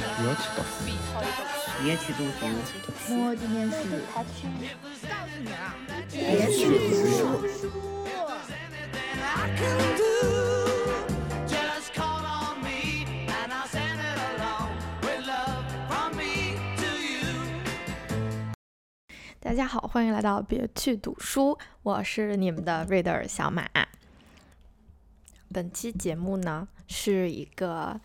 我要去读书，你也去读书。我今天是他去，告诉你啊，别去读书。大家好，欢迎来到别去读书，我是你们的 reader 小马。本期节目呢是一个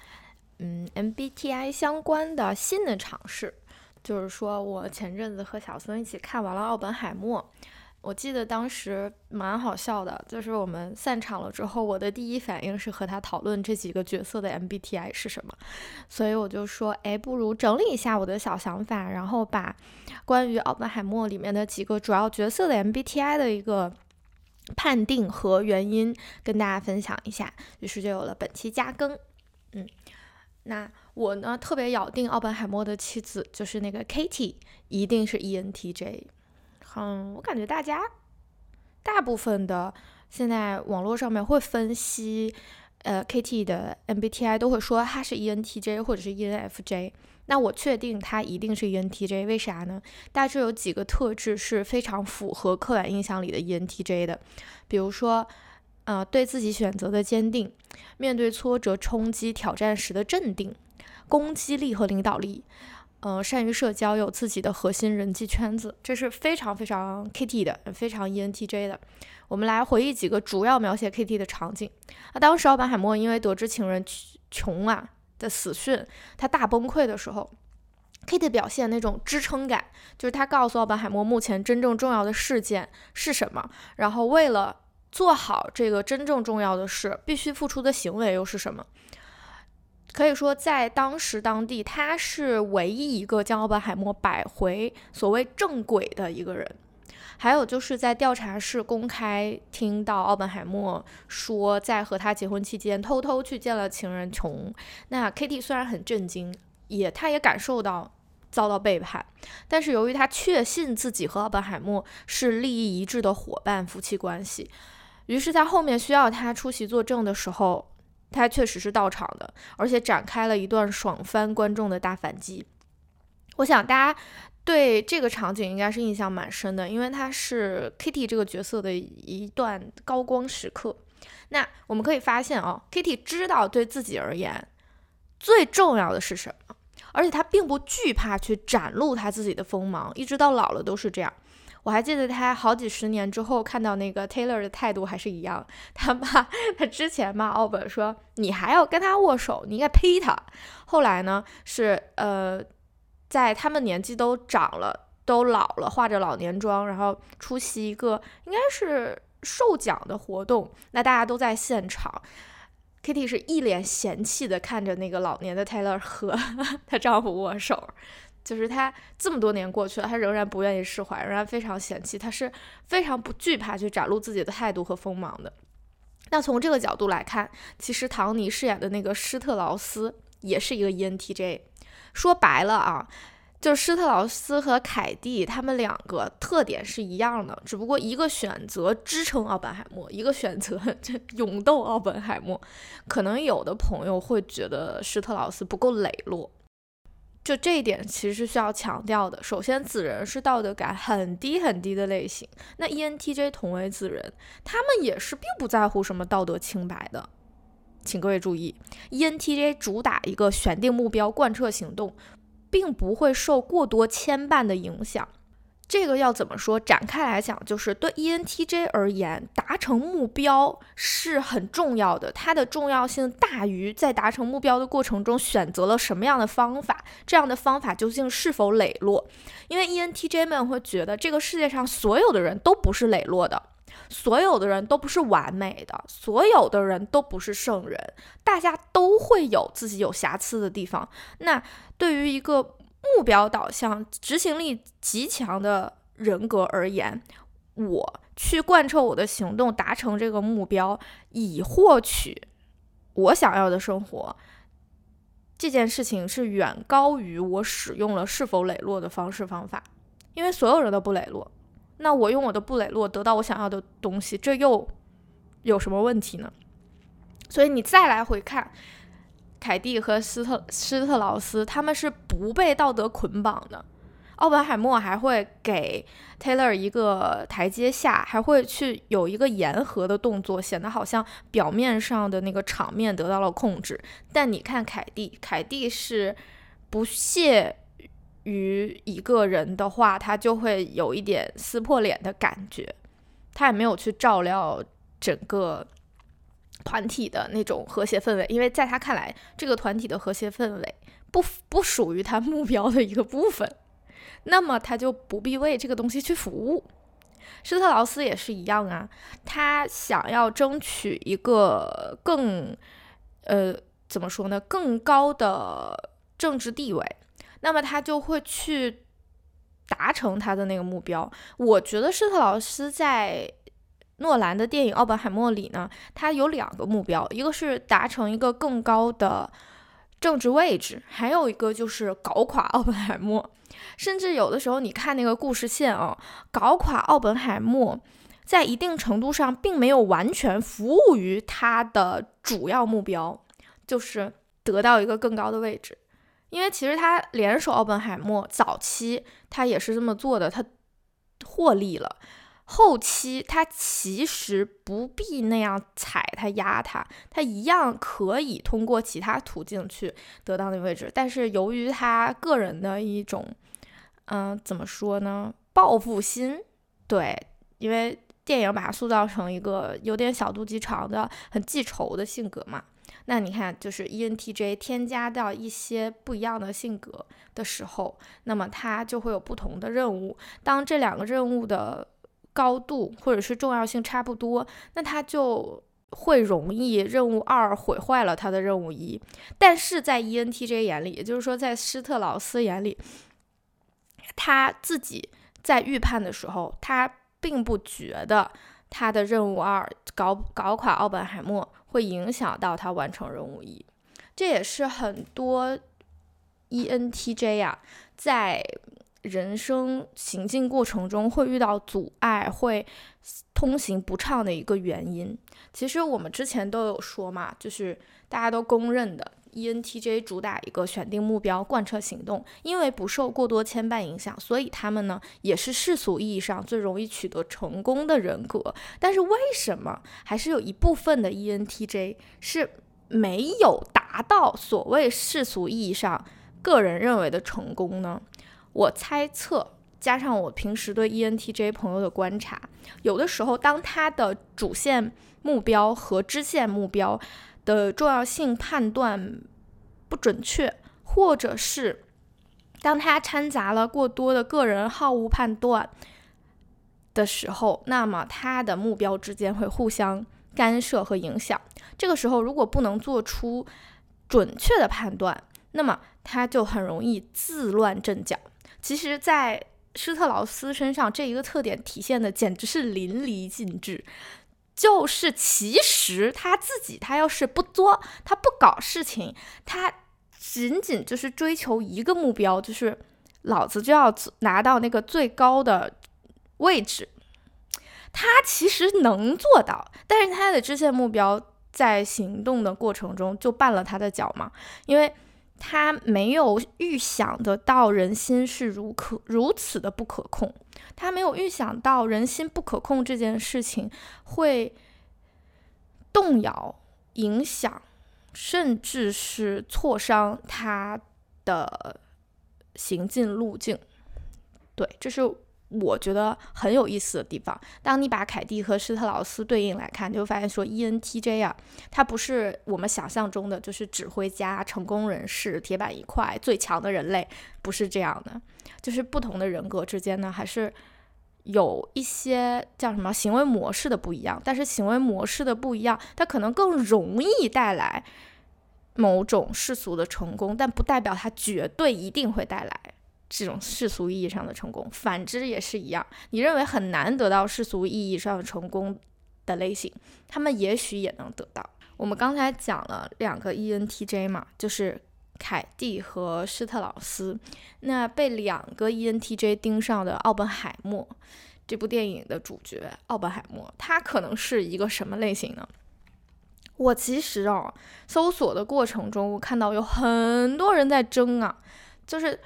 MBTI 相关的新的尝试，就是说我前阵子和小孙一起看完了奥本海默，我记得当时蛮好笑的，就是我们散场了之后，我的第一反应是和他讨论这几个角色的 MBTI 是什么，所以我就说，不如整理一下我的小想法，然后把关于奥本海默里面的几个主要角色的 MBTI 的一个判定和原因跟大家分享一下，于是就有了本期加更。那我呢特别咬定奥本海默的妻子就是那个 Kitty 一定是 ENTJ。我感觉大家大部分的现在网络上面会分析Kitty 的 MBTI 都会说他是 ENTJ 或者是 INFJ。那我确定他一定是 ENTJ， 为啥呢？大致有几个特质是非常符合刻板印象里的 ENTJ 的，比如说对自己选择的坚定，面对挫折冲击挑战时的镇定，攻击力和领导力，善于社交，有自己的核心人际圈子，这是非常非常 Kitty 的，非常 ENTJ 的。我们来回忆几个主要描写 Kitty 的场景。当时奥本海默因为得知情人琼的死讯，他大崩溃的时候，Kitty 表现那种支撑感，就是他告诉奥本海默目前真正重要的事件是什么，然后为了做好这个真正重要的事，必须付出的行为又是什么？可以说，在当时当地，他是唯一一个将奥本海默摆回所谓正轨的一个人。还有就是在调查室公开听到奥本海默说，在和他结婚期间偷偷去见了情人琼。那 Kitty 虽然很震惊，他也感受到遭到背叛，但是由于他确信自己和奥本海默是利益一致的伙伴夫妻关系。于是在后面需要他出席作证的时候，他确实是到场的，而且展开了一段爽翻观众的大反击。我想大家对这个场景应该是印象蛮深的，因为它是 Kitty 这个角色的一段高光时刻。那我们可以发现Kitty 知道对自己而言最重要的是什么，而且他并不惧怕去展露他自己的锋芒，一直到老了都是这样。我还记得他好几十年之后看到那个 Taylor 的态度还是一样，他之前骂奥本说你还要跟他握手，你应该呸他。后来呢是在他们年纪都长了都老了，化着老年妆，然后出席一个应该是授奖的活动，那大家都在现场，Kitty 是一脸嫌弃的看着那个老年的 Taylor 和她丈夫握手，就是她这么多年过去了，她仍然不愿意释怀，仍然非常嫌弃，她是非常不惧怕去展露自己的态度和锋芒的。那从这个角度来看，其实唐尼饰演的那个施特劳斯也是一个 ENTJ。 说白了就是施特劳斯和凯蒂他们两个特点是一样的，只不过一个选择支撑奥本海默，一个选择勇斗奥本海默。可能有的朋友会觉得施特劳斯不够磊落，就这一点其实是需要强调的。首先，子人是道德感很低很低的类型，那 ENTJ 同为子人，他们也是并不在乎什么道德清白的。请各位注意， ENTJ 主打一个选定目标，贯彻行动，并不会受过多牵绊的影响。这个要怎么说？展开来讲，就是对 ENTJ 而言，达成目标是很重要的，它的重要性大于在达成目标的过程中选择了什么样的方法，这样的方法究竟是否磊落。因为 ENTJ 们会觉得这个世界上所有的人都不是磊落的，所有的人都不是完美的，所有的人都不是圣人，大家都会有自己有瑕疵的地方。那对于一个目标导向、执行力极强的人格而言，我去贯彻我的行动，达成这个目标，以获取我想要的生活，这件事情是远高于我使用了是否磊落的方式方法。因为所有人都不磊落，那我用我的不磊落得到我想要的东西，这又有什么问题呢？所以你再来回看凯蒂和施特劳斯他们是不被道德捆绑的。奥本海默还会给 Taylor 一个台阶下，还会去有一个言和的动作，显得好像表面上的那个场面得到了控制。但你看凯蒂是不屑于一个人的话，他就会有一点撕破脸的感觉，他也没有去照料整个团体的那种和谐氛围，因为在他看来这个团体的和谐氛围 不属于他目标的一个部分，那么他就不必为这个东西去服务。施特劳斯也是一样啊，他想要争取一个更怎么说呢，更高的政治地位，那么他就会去达成他的那个目标。我觉得施特劳斯在诺兰的电影《奥本海默》里呢，他有两个目标，一个是达成一个更高的政治位置，还有一个就是搞垮奥本海默。甚至有的时候你看那个故事线啊，搞垮奥本海默在一定程度上并没有完全服务于他的主要目标，就是得到一个更高的位置。因为其实他联手奥本海默早期他也是这么做的，他获利了，后期他其实不必那样踩他压他，他一样可以通过其他途径去得到那个位置。但是由于他个人的一种怎么说呢，报复心，对，因为电影把他塑造成一个有点小肚鸡肠的很记仇的性格嘛，那你看就是 ENTJ 添加到一些不一样的性格的时候，那么他就会有不同的任务，当这两个任务的高度或者是重要性差不多，那他就会容易任务2毁坏了他的任务1。但是在 ENTJ 眼里，也就是说在施特劳斯眼里，他自己在预判的时候，他并不觉得他的任务2 搞垮奥本海默会影响到他完成任务1。这也是很多 ENTJ 啊在人生行进过程中会遇到阻碍，会通行不畅的一个原因。其实我们之前都有说嘛，就是大家都公认的 ENTJ 主打一个选定目标贯彻行动，因为不受过多牵绊影响，所以他们呢也是世俗意义上最容易取得成功的人格。但是为什么还是有一部分的 ENTJ 是没有达到所谓世俗意义上个人认为的成功呢？我猜测加上我平时对 ENTJ 朋友的观察，有的时候当他的主线目标和支线目标的重要性判断不准确，或者是当他掺杂了过多的个人好恶判断的时候，那么他的目标之间会互相干涉和影响。这个时候如果不能做出准确的判断，那么他就很容易自乱阵脚。其实在施特劳斯身上这一个特点体现的简直是淋漓尽致，就是其实他自己，他要是不做，他不搞事情，他仅仅就是追求一个目标，就是老子就要拿到那个最高的位置，他其实能做到，但是他的支线目标在行动的过程中就绊了他的脚嘛，因为他没有预想得到人心是如此的不可控，他没有预想到人心不可控这件事情会动摇、影响，甚至是挫伤他的行进路径。对，这是我觉得很有意思的地方。当你把凯蒂和施特劳斯对应来看，就会发现说 ENTJ 啊，他不是我们想象中的就是指挥家、成功人士、铁板一块、最强的人类，不是这样的。就是不同的人格之间呢，还是有一些叫什么行为模式的不一样，但是行为模式的不一样，它可能更容易带来某种世俗的成功，但不代表它绝对一定会带来这种世俗意义上的成功。反之也是一样，你认为很难得到世俗意义上的成功的类型，他们也许也能得到。我们刚才讲了两个 ENTJ 嘛，就是凯蒂和施特劳斯。那被两个 ENTJ 盯上的奥本海默，这部电影的主角奥本海默，他可能是一个什么类型呢？我其实搜索的过程中，我看到有很多人在争啊，就是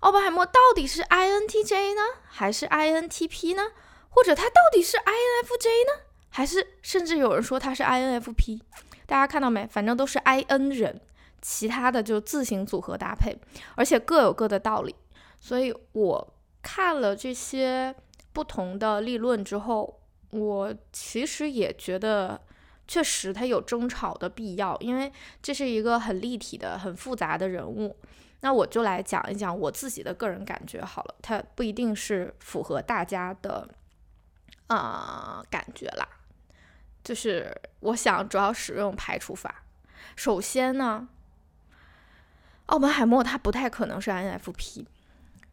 奥本海默到底是 INTJ 呢，还是 INTP 呢？或者他到底是 INFJ 呢？还是甚至有人说他是 INFP？ 大家看到没？反正都是 IN 人，其他的就自行组合搭配，而且各有各的道理。所以我看了这些不同的立论之后，我其实也觉得确实他有争吵的必要，因为这是一个很立体的很复杂的人物。那我就来讲一讲我自己的个人感觉好了，它不一定是符合大家的感觉啦，就是我想主要使用排除法。首先呢，奥本海默他不太可能是 INFP，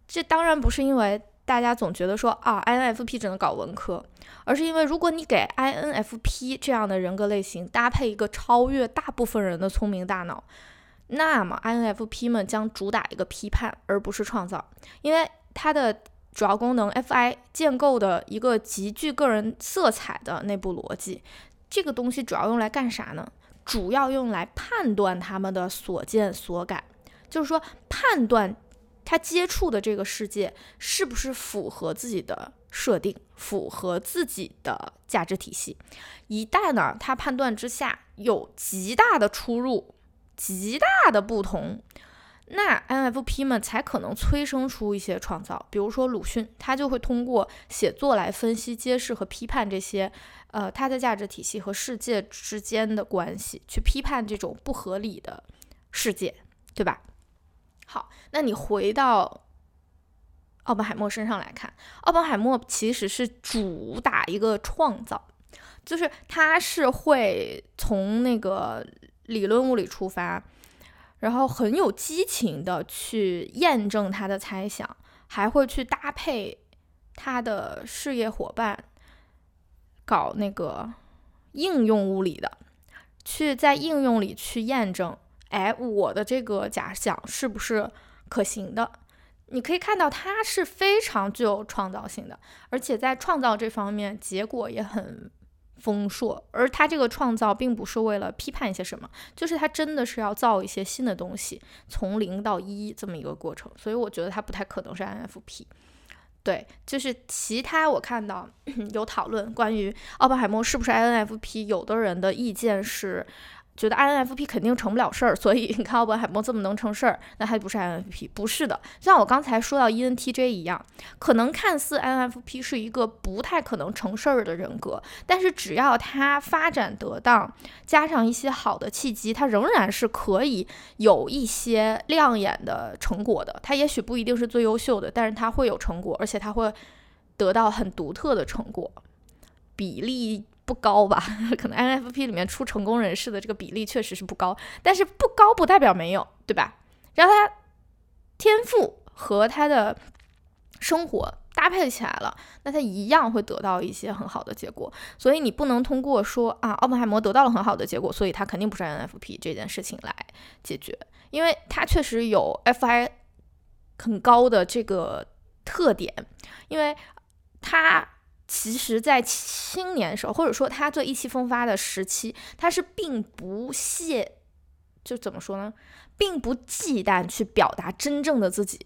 这当然不是因为大家总觉得说INFP 只能搞文科，而是因为如果你给 INFP 这样的人格类型搭配一个超越大部分人的聪明大脑，那么 INFP 们将主打一个批判而不是创造，因为它的主要功能 FI 建构的一个极具个人色彩的内部逻辑，这个东西主要用来干啥呢？主要用来判断他们的所见所感，就是说判断他接触的这个世界是不是符合自己的设定，符合自己的价值体系。一旦呢，他判断之下有极大的出入，极大的不同，那 INFP 们才可能催生出一些创造。比如说鲁迅，他就会通过写作来分析、揭示和批判这些他的价值体系和世界之间的关系，去批判这种不合理的世界，对吧？好，那你回到奥本海默身上来看，奥本海默其实是主打一个创造，就是他是会从那个理论物理出发，然后很有激情的去验证他的猜想，还会去搭配他的事业伙伴搞那个应用物理的，去在应用里去验证我的这个假想是不是可行的。你可以看到它是非常具有创造性的，而且在创造这方面结果也很丰硕，而它这个创造并不是为了批判一些什么，就是它真的是要造一些新的东西，从零到一这么一个过程。所以我觉得它不太可能是 INFP。 对，就是其他我看到有讨论关于奥本海默是不是 INFP， 有的人的意见是觉得 INFP 肯定成不了事儿，所以你看奥本海默这么能成事儿，那他不是 INFP。 不是的，像我刚才说到 ENTJ 一样，可能看似 INFP 是一个不太可能成事儿的人格，但是只要他发展得当，加上一些好的契机，他仍然是可以有一些亮眼的成果的。他也许不一定是最优秀的，但是他会有成果，而且他会得到很独特的成果。比例不高吧，可能 INFP 里面出成功人士的这个比例确实是不高，但是不高不代表没有，对吧？然后他天赋和他的生活搭配起来了，那他一样会得到一些很好的结果。所以你不能通过说奥本海默得到了很好的结果，所以他肯定不是 INFP 这件事情来解决，因为他确实有 FI 很高的这个特点，因为他其实在青年时候，或者说他最意气风发的时期，他是并不屑，就怎么说呢，并不忌惮去表达真正的自己，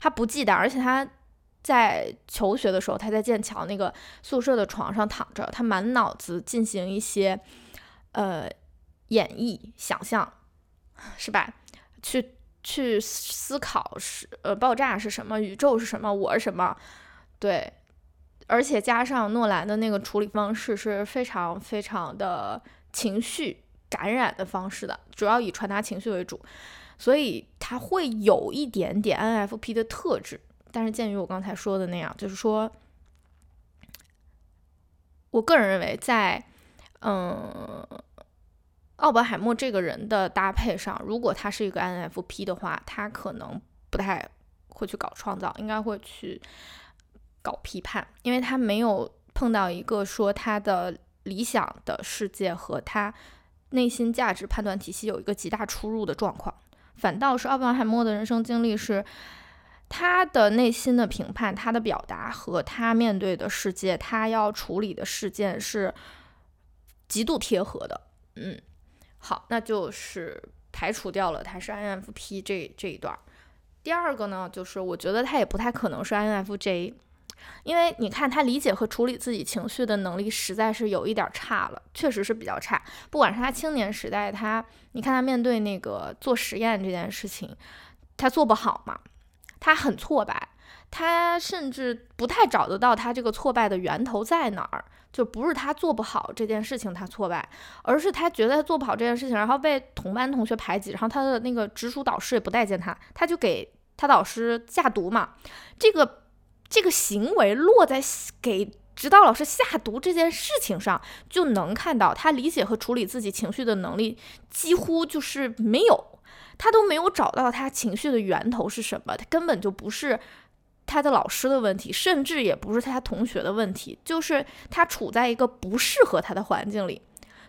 他不忌惮。而且他在求学的时候，他在剑桥那个宿舍的床上躺着，他满脑子进行一些演绎想象，是吧？去思考爆炸是什么，宇宙是什么，我是什么，对。而且加上诺兰的那个处理方式是非常非常的情绪感染的方式的，主要以传达情绪为主，所以它会有一点点 INFP 的特质。但是鉴于我刚才说的那样，就是说我个人认为在奥本海默这个人的搭配上，如果他是一个 INFP 的话，他可能不太会去搞创造，应该会去搞批判，因为他没有碰到一个说他的理想的世界和他内心价值判断体系有一个极大出入的状况。反倒是奥本海默的人生经历是他的内心的评判，他的表达和他面对的世界，他要处理的事件是极度贴合的。嗯，好，那就是排除掉了他是 INFP 这一段。第二个呢，就是我觉得他也不太可能是 INFJ， 因为你看他理解和处理自己情绪的能力实在是有一点差了，确实是比较差。不管是他青年时代，你看他面对那个做实验这件事情，他做不好嘛，他很挫败，他甚至不太找得到他这个挫败的源头在哪儿，就不是他做不好这件事情他挫败，而是他觉得他做不好这件事情，然后被同班同学排挤，然后他的那个直属导师也不待见他，他就给他导师下毒嘛。这个行为落在给指导老师下毒这件事情上，就能看到他理解和处理自己情绪的能力几乎就是没有，他都没有找到他情绪的源头是什么，他根本就不是他的老师的问题，甚至也不是他同学的问题，就是他处在一个不适合他的环境里，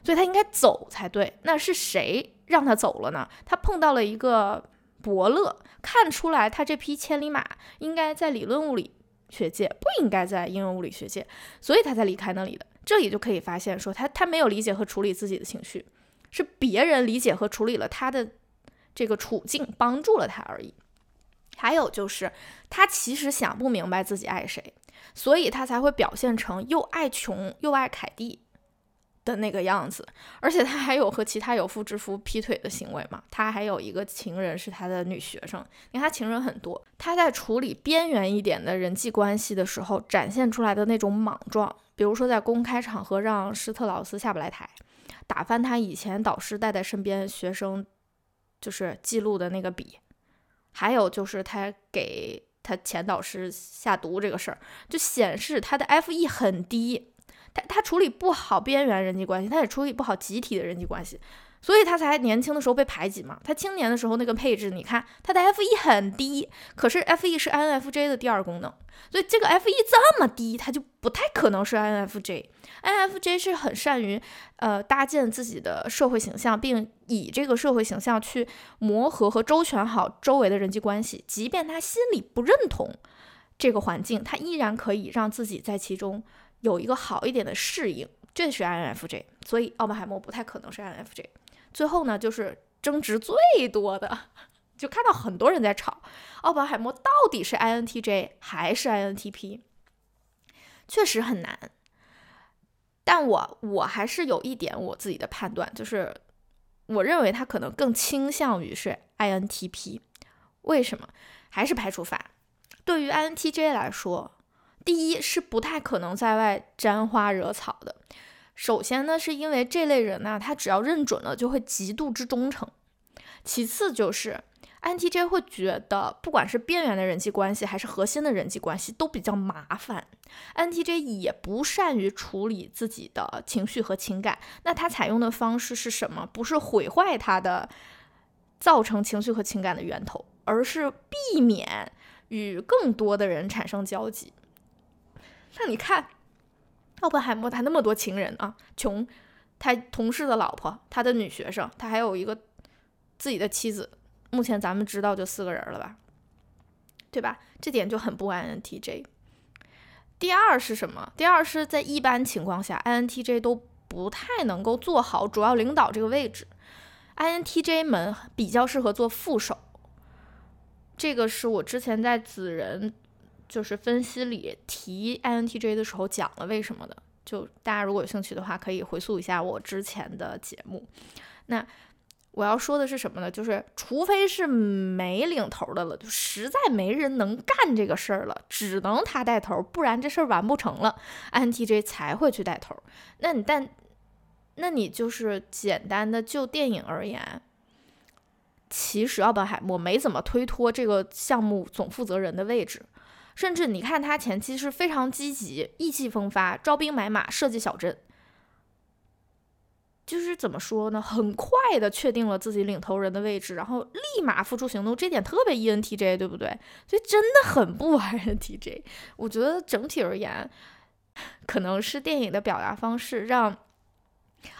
所以他应该走才对。那是谁让他走了呢？他碰到了一个伯乐，看出来他这匹千里马应该在理论物理学界，不应该在应用物理学界，所以他才离开那里的。这里就可以发现说他没有理解和处理自己的情绪，是别人理解和处理了他的这个处境，帮助了他而已。还有就是他其实想不明白自己爱谁，所以他才会表现成又爱琼又爱凯蒂的那个样子。而且他还有和其他有妇之夫劈腿的行为嘛，他还有一个情人是他的女学生，你看他情人很多。他在处理边缘一点的人际关系的时候展现出来的那种莽撞，比如说在公开场合让施特劳斯下不来台，打翻他以前导师带在身边学生就是记录的那个笔，还有就是他给他前导师下毒这个事儿，就显示他的 FE 很低。他处理不好边缘人际关系，他也处理不好集体的人际关系，所以他才年轻的时候被排挤嘛。他青年的时候那个配置，你看他的 FE 很低，可是 FE 是 INFJ 的第二功能，所以这个 FE 这么低，他就不太可能是 INFJ。INFJ 是很善于搭建自己的社会形象，并以这个社会形象去磨合和周全好周围的人际关系，即便他心里不认同这个环境，他依然可以让自己在其中有一个好一点的适应，这是 INFJ。 所以奥本海默不太可能是 INFJ。 最后呢，就是争执最多的，就看到很多人在吵奥本海默到底是 INTJ 还是 INTP， 确实很难。但我还是有一点我自己的判断，就是我认为他可能更倾向于是 INTP。 为什么？还是排除法。对于 INTJ 来说，第一是不太可能在外沾花惹草的。首先呢，是因为这类人呢，他只要认准了就会极度之忠诚。其次就是 INTJ 会觉得不管是边缘的人际关系还是核心的人际关系都比较麻烦， INTJ 也不善于处理自己的情绪和情感。那他采用的方式是什么？不是毁坏他的造成情绪和情感的源头，而是避免与更多的人产生交集。那你看奥本海默他那么多情人啊，琼，他同事的老婆，他的女学生，他还有一个自己的妻子，目前咱们知道就4个人了吧，对吧？这点就很不 INTJ。 第二是什么？第二是在一般情况下 INTJ 都不太能够做好主要领导这个位置， INTJ 们比较适合做副手。这个是我之前在子人就是分析里提 INTJ 的时候讲了为什么的，就大家如果有兴趣的话可以回溯一下我之前的节目。那我要说的是什么呢？就是除非是没领头的了，就实在没人能干这个事儿了，只能他带头，不然这事儿完不成了， INTJ 才会去带头。那你就是简单的就电影而言，其实奥本海默没怎么推脱这个项目总负责人的位置，甚至你看他前期是非常积极，意气风发，招兵买马，设计小镇，就是怎么说呢，很快的确定了自己领头人的位置，然后立马付出行动，这点特别 ENTJ， 对不对？所以真的很不 INTJ。 我觉得整体而言，可能是电影的表达方式让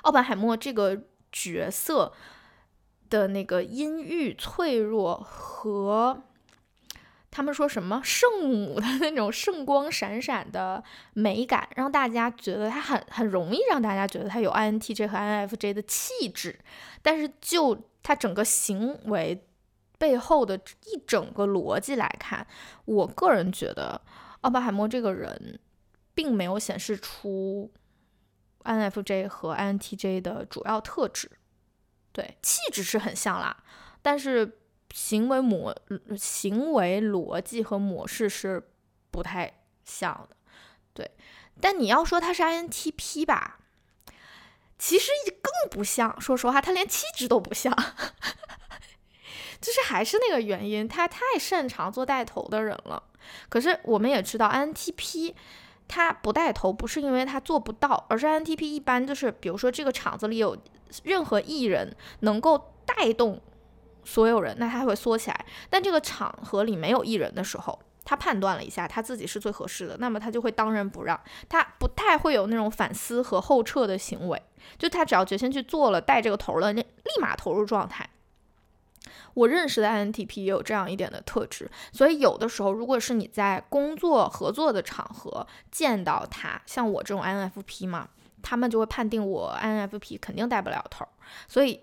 奥本海默这个角色的那个阴郁、脆弱和他们说什么圣母的那种圣光闪闪的美感，让大家觉得他很容易让大家觉得他有 INTJ 和 INFJ 的气质，但是就他整个行为背后的一整个逻辑来看，我个人觉得奥巴海默这个人并没有显示出 INFJ 和 INTJ 的主要特质。对，气质是很像啦，但是行为逻辑和模式是不太像的。对，但你要说他是 INTP 吧，其实更不像，说实话他连气质都不像就是还是那个原因，他太擅长做带头的人了。可是我们也知道 INTP 他不带头不是因为他做不到，而是 INTP 一般就是比如说这个场子里有任何一人能够带动所有人，那他会缩起来，但这个场合里没有一人的时候，他判断了一下他自己是最合适的，那么他就会当仁不让，他不太会有那种反思和后撤的行为，就他只要决心去做了带这个头了，立马投入状态。我认识的 INTP 也有这样一点的特质，所以有的时候如果是你在工作合作的场合见到他，像我这种 INFP 嘛，他们就会判定我 INFP 肯定带不了头，所以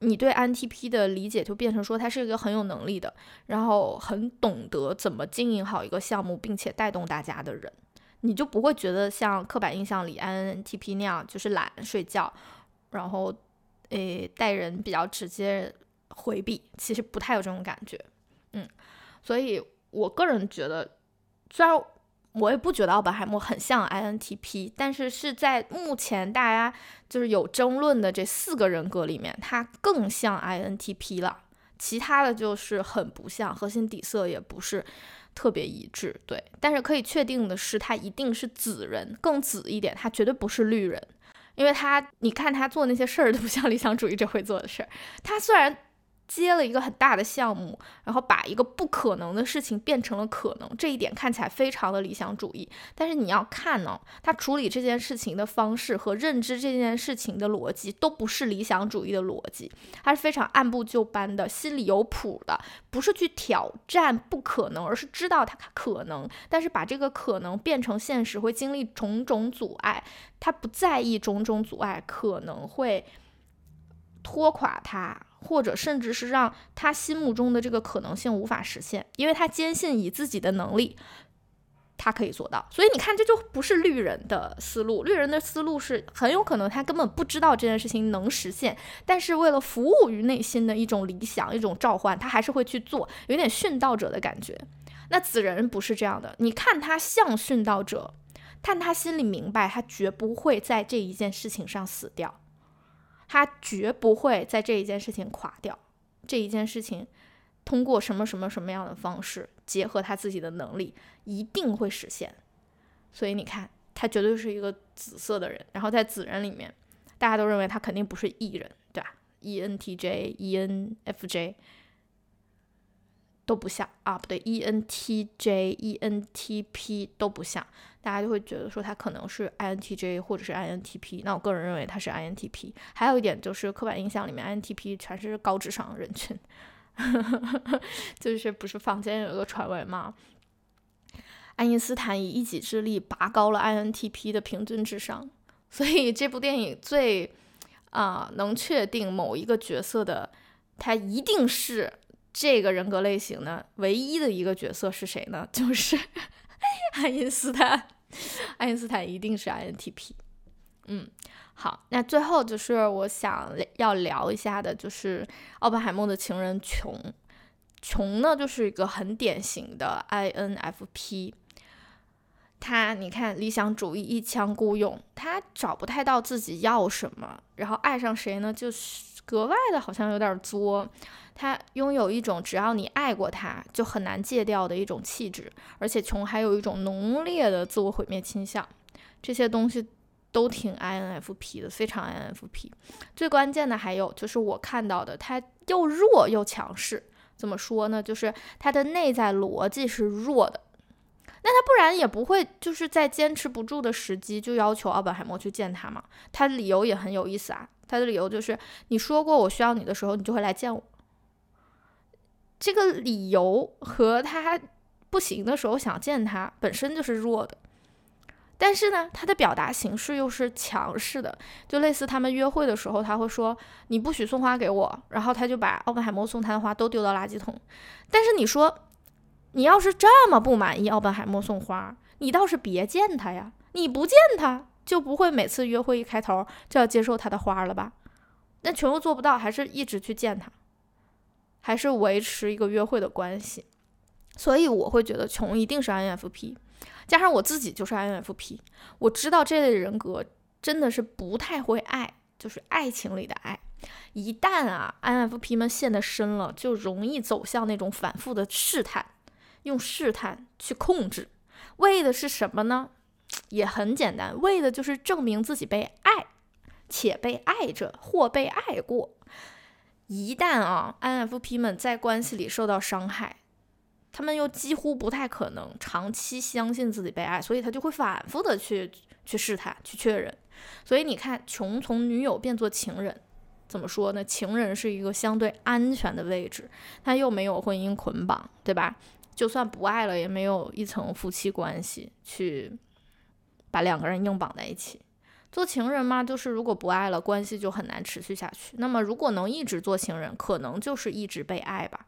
你对 INTP 的理解就变成说他是一个很有能力的，然后很懂得怎么经营好一个项目并且带动大家的人，你就不会觉得像刻板印象里 INTP 那样就是懒睡觉，然后带人比较直接回避，其实不太有这种感觉。所以我个人觉得，虽然我也不觉得奥本海默很像 INTP， 但是是在目前大家就是有争论的这四个人格里面，他更像 INTP 了，其他的就是很不像，核心底色也不是特别一致。对，但是可以确定的是他一定是紫人，更紫一点，他绝对不是绿人，因为他你看他做那些事儿都不像理想主义者会做的事儿。他虽然接了一个很大的项目，然后把一个不可能的事情变成了可能，这一点看起来非常的理想主义，但是你要看呢，他处理这件事情的方式和认知这件事情的逻辑都不是理想主义的逻辑，他是非常按部就班的，心里有谱的，不是去挑战不可能，而是知道他可能，但是把这个可能变成现实会经历种种阻碍，他不在意种种阻碍可能会拖垮他，或者甚至是让他心目中的这个可能性无法实现，因为他坚信以自己的能力他可以做到。所以你看，这就不是绿人的思路，绿人的思路是很有可能他根本不知道这件事情能实现，但是为了服务于内心的一种理想一种召唤，他还是会去做，有点殉道者的感觉。那紫人不是这样的，你看他像殉道者，但他心里明白他绝不会在这一件事情上死掉，他绝不会在这一件事情垮掉，这一件事情通过什么什么什么样的方式结合他自己的能力一定会实现。所以你看他绝对是一个紫色的人，然后在紫人里面大家都认为他肯定不是 E 人，对吧 ?ENTJ、ENFJ 都不像啊，不对 ,ENTJ、ENTP 都不像，大家就会觉得说他可能是 INTJ 或者是 INTP， 那我个人认为他是 INTP。 还有一点就是刻板印象里面 INTP 全是高智商人群就是不是坊间有一个传闻吗，爱因斯坦以一己之力拔高了 INTP 的平均智商，所以这部电影最能确定某一个角色的，他一定是这个人格类型的唯一的一个角色是谁呢，就是爱因斯坦，爱因斯坦一定是 INTP。 好，那最后就是我想要聊一下的，就是奥本海默的情人琼呢，就是一个很典型的 INFP。 他你看理想主义一腔孤勇，他找不太到自己要什么，然后爱上谁呢就是格外的好像有点作，他拥有一种只要你爱过他就很难戒掉的一种气质，而且琼还有一种浓烈的自我毁灭倾向，这些东西都挺 INFP 的，非常 INFP。 最关键的还有就是我看到的他又弱又强势，怎么说呢，就是他的内在逻辑是弱的，那他不然也不会就是在坚持不住的时机就要求奥本海默去见他嘛，他的理由也很有意思啊，他的理由就是你说过我需要你的时候你就会来见我，这个理由和他不行的时候想见他，本身就是弱的。但是呢，他的表达形式又是强势的，就类似他们约会的时候，他会说你不许送花给我，然后他就把奥本海默送他的花都丢到垃圾桶。但是你说你要是这么不满意奥本海默送花，你倒是别见他呀，你不见他就不会每次约会一开头就要接受他的花了吧。但全部做不到，还是一直去见他，还是维持一个约会的关系。所以我会觉得琼一定是 INFP，加上我自己就是 INFP， 我知道这类人格真的是不太会爱，就是爱情里的爱。一旦啊 INFP 们陷得深了，就容易走向那种反复的试探，用试探去控制，为的是什么呢？也很简单，为的就是证明自己被爱，且被爱着或被爱过。一旦啊 INFP 们在关系里受到伤害，他们又几乎不太可能长期相信自己被爱，所以他就会反复的去试探，去确认。所以你看，琼从女友变作情人，怎么说呢？情人是一个相对安全的位置，他又没有婚姻捆绑，对吧？就算不爱了，也没有一层夫妻关系去把两个人硬绑在一起。做情人嘛，就是如果不爱了，关系就很难持续下去。那么如果能一直做情人，可能就是一直被爱吧。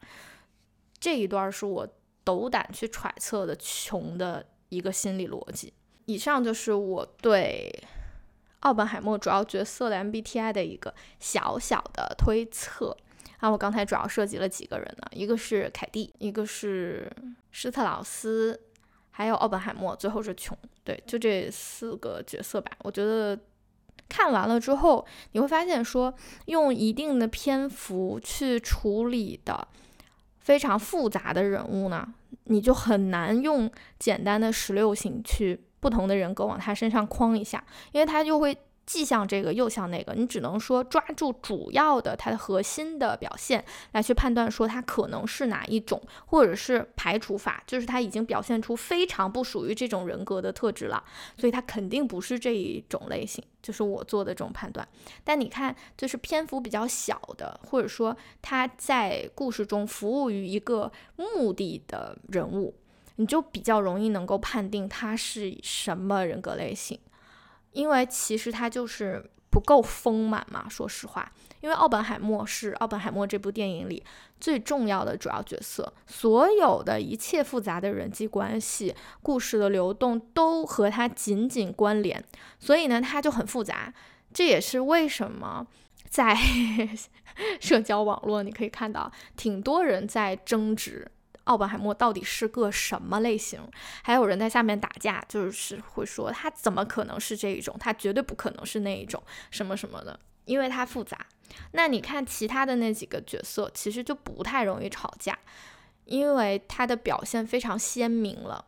这一段是我斗胆去揣测的琼的一个心理逻辑。以上就是我对奥本海默主要角色的 MBTI 的一个小小的推测啊。我刚才主要涉及了几个人呢，一个是凯蒂，一个是施特劳斯，还有奥本海默，最后是琼。对，就这四个角色吧。我觉得看完了之后你会发现说，用一定的篇幅去处理的非常复杂的人物呢，你就很难用简单的16型去不同的人格往他身上框一下，因为他就会既像这个又像那个，你只能说抓住主要的他的核心的表现来去判断说他可能是哪一种，或者是排除法，就是他已经表现出非常不属于这种人格的特质了，所以他肯定不是这一种类型，就是我做的这种判断。但你看，就是篇幅比较小的，或者说他在故事中服务于一个目的的人物，你就比较容易能够判定他是什么人格类型。因为其实它就是不够丰满嘛，说实话。因为奥本海默是奥本海默这部电影里最重要的主要角色，所有的一切复杂的人际关系、故事的流动都和他紧紧关联，所以呢，它就很复杂。这也是为什么在社交网络你可以看到挺多人在争执奥本海默到底是个什么类型，还有人在下面打架，就是会说他怎么可能是这一种，他绝对不可能是那一种什么什么的，因为他复杂。那你看其他的那几个角色其实就不太容易吵架，因为他的表现非常鲜明了。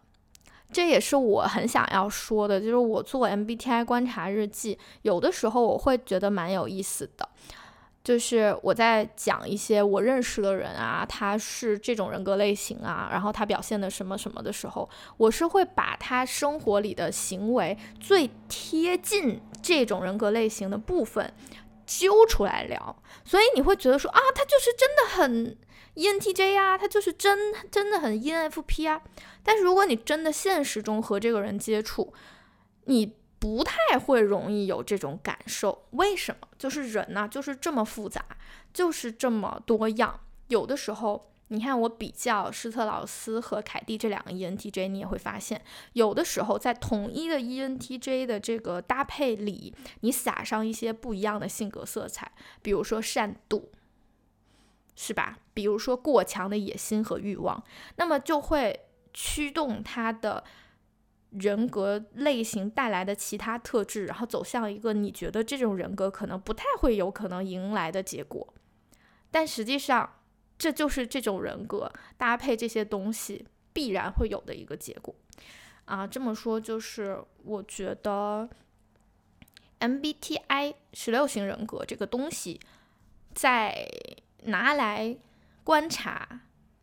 这也是我很想要说的，就是我做 MBTI 观察日记有的时候我会觉得蛮有意思的，就是我在讲一些我认识的人啊，他是这种人格类型啊，然后他表现的什么什么的时候，我是会把他生活里的行为最贴近这种人格类型的部分揪出来聊。所以你会觉得说啊，他就是真的很 ENTJ 啊，他就是真的很 ENFP 啊。但是如果你真的现实中和这个人接触，你不太会容易有这种感受。为什么？就是人呢，就是这么复杂，就是这么多样。有的时候你看我比较施特劳斯和凯蒂这两个 ENTJ， 你也会发现有的时候在统一的 ENTJ 的这个搭配里，你撒上一些不一样的性格色彩，比如说善妒，是吧？比如说过强的野心和欲望，那么就会驱动他的人格类型带来的其他特质，然后走向一个你觉得这种人格可能不太会有可能迎来的结果。但实际上这就是这种人格搭配这些东西必然会有的一个结果啊。这么说就是我觉得 MBTI 16型人格这个东西在拿来观察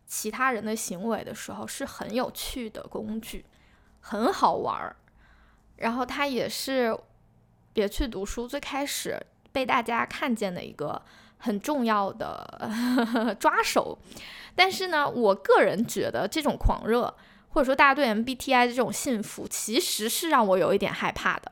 其他人的行为的时候是很有趣的工具，很好玩。然后它也是别去读书最开始被大家看见的一个很重要的抓手。但是呢，我个人觉得这种狂热或者说大家对 MBTI 的这种信服，其实是让我有一点害怕的。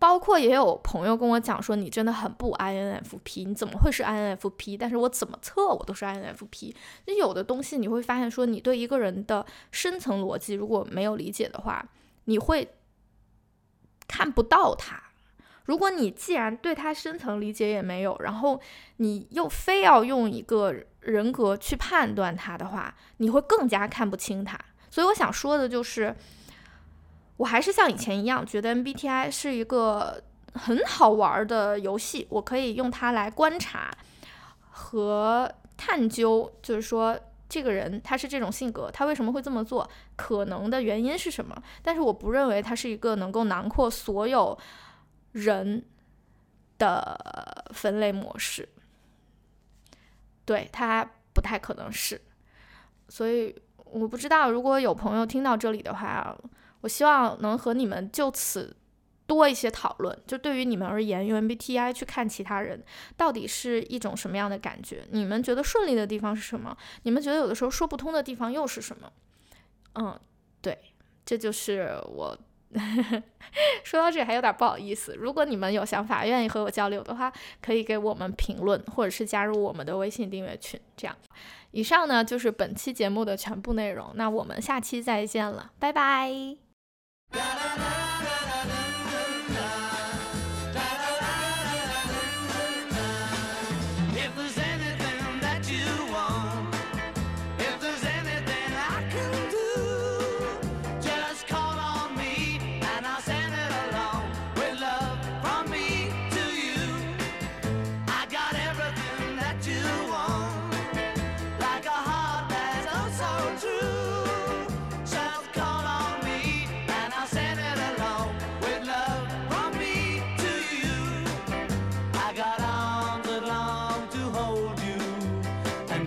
包括也有朋友跟我讲说，你真的很不 INFP， 你怎么会是 INFP？ 但是我怎么测我都是 INFP。 有的东西你会发现说，你对一个人的深层逻辑如果没有理解的话，你会看不到他。如果你既然对他深层理解也没有，然后你又非要用一个人格去判断他的话，你会更加看不清他。所以我想说的就是，我还是像以前一样觉得 MBTI 是一个很好玩的游戏，我可以用它来观察和探究，就是说这个人他是这种性格，他为什么会这么做，可能的原因是什么。但是我不认为它是一个能够囊括所有人的分类模式，对，它不太可能是。所以我不知道，如果有朋友听到这里的话，我希望能和你们就此多一些讨论，就对于你们而言，用 MBTI 去看其他人到底是一种什么样的感觉，你们觉得顺利的地方是什么，你们觉得有的时候说不通的地方又是什么。对，这就是我说到这还有点不好意思。如果你们有想法愿意和我交流的话，可以给我们评论，或者是加入我们的微信订阅群。这样，以上呢就是本期节目的全部内容，那我们下期再见了，拜拜。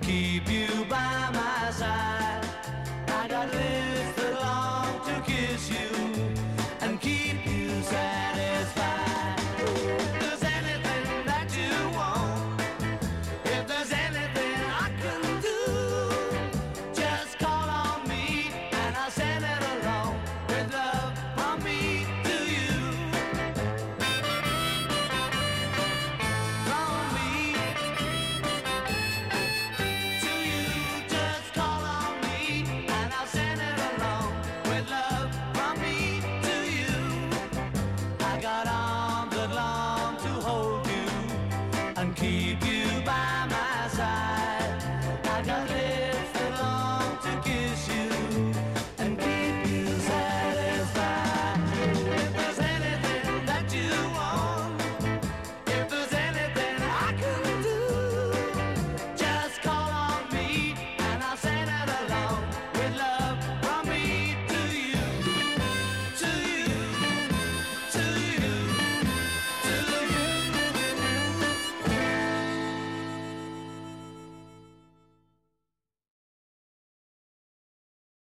Keep you by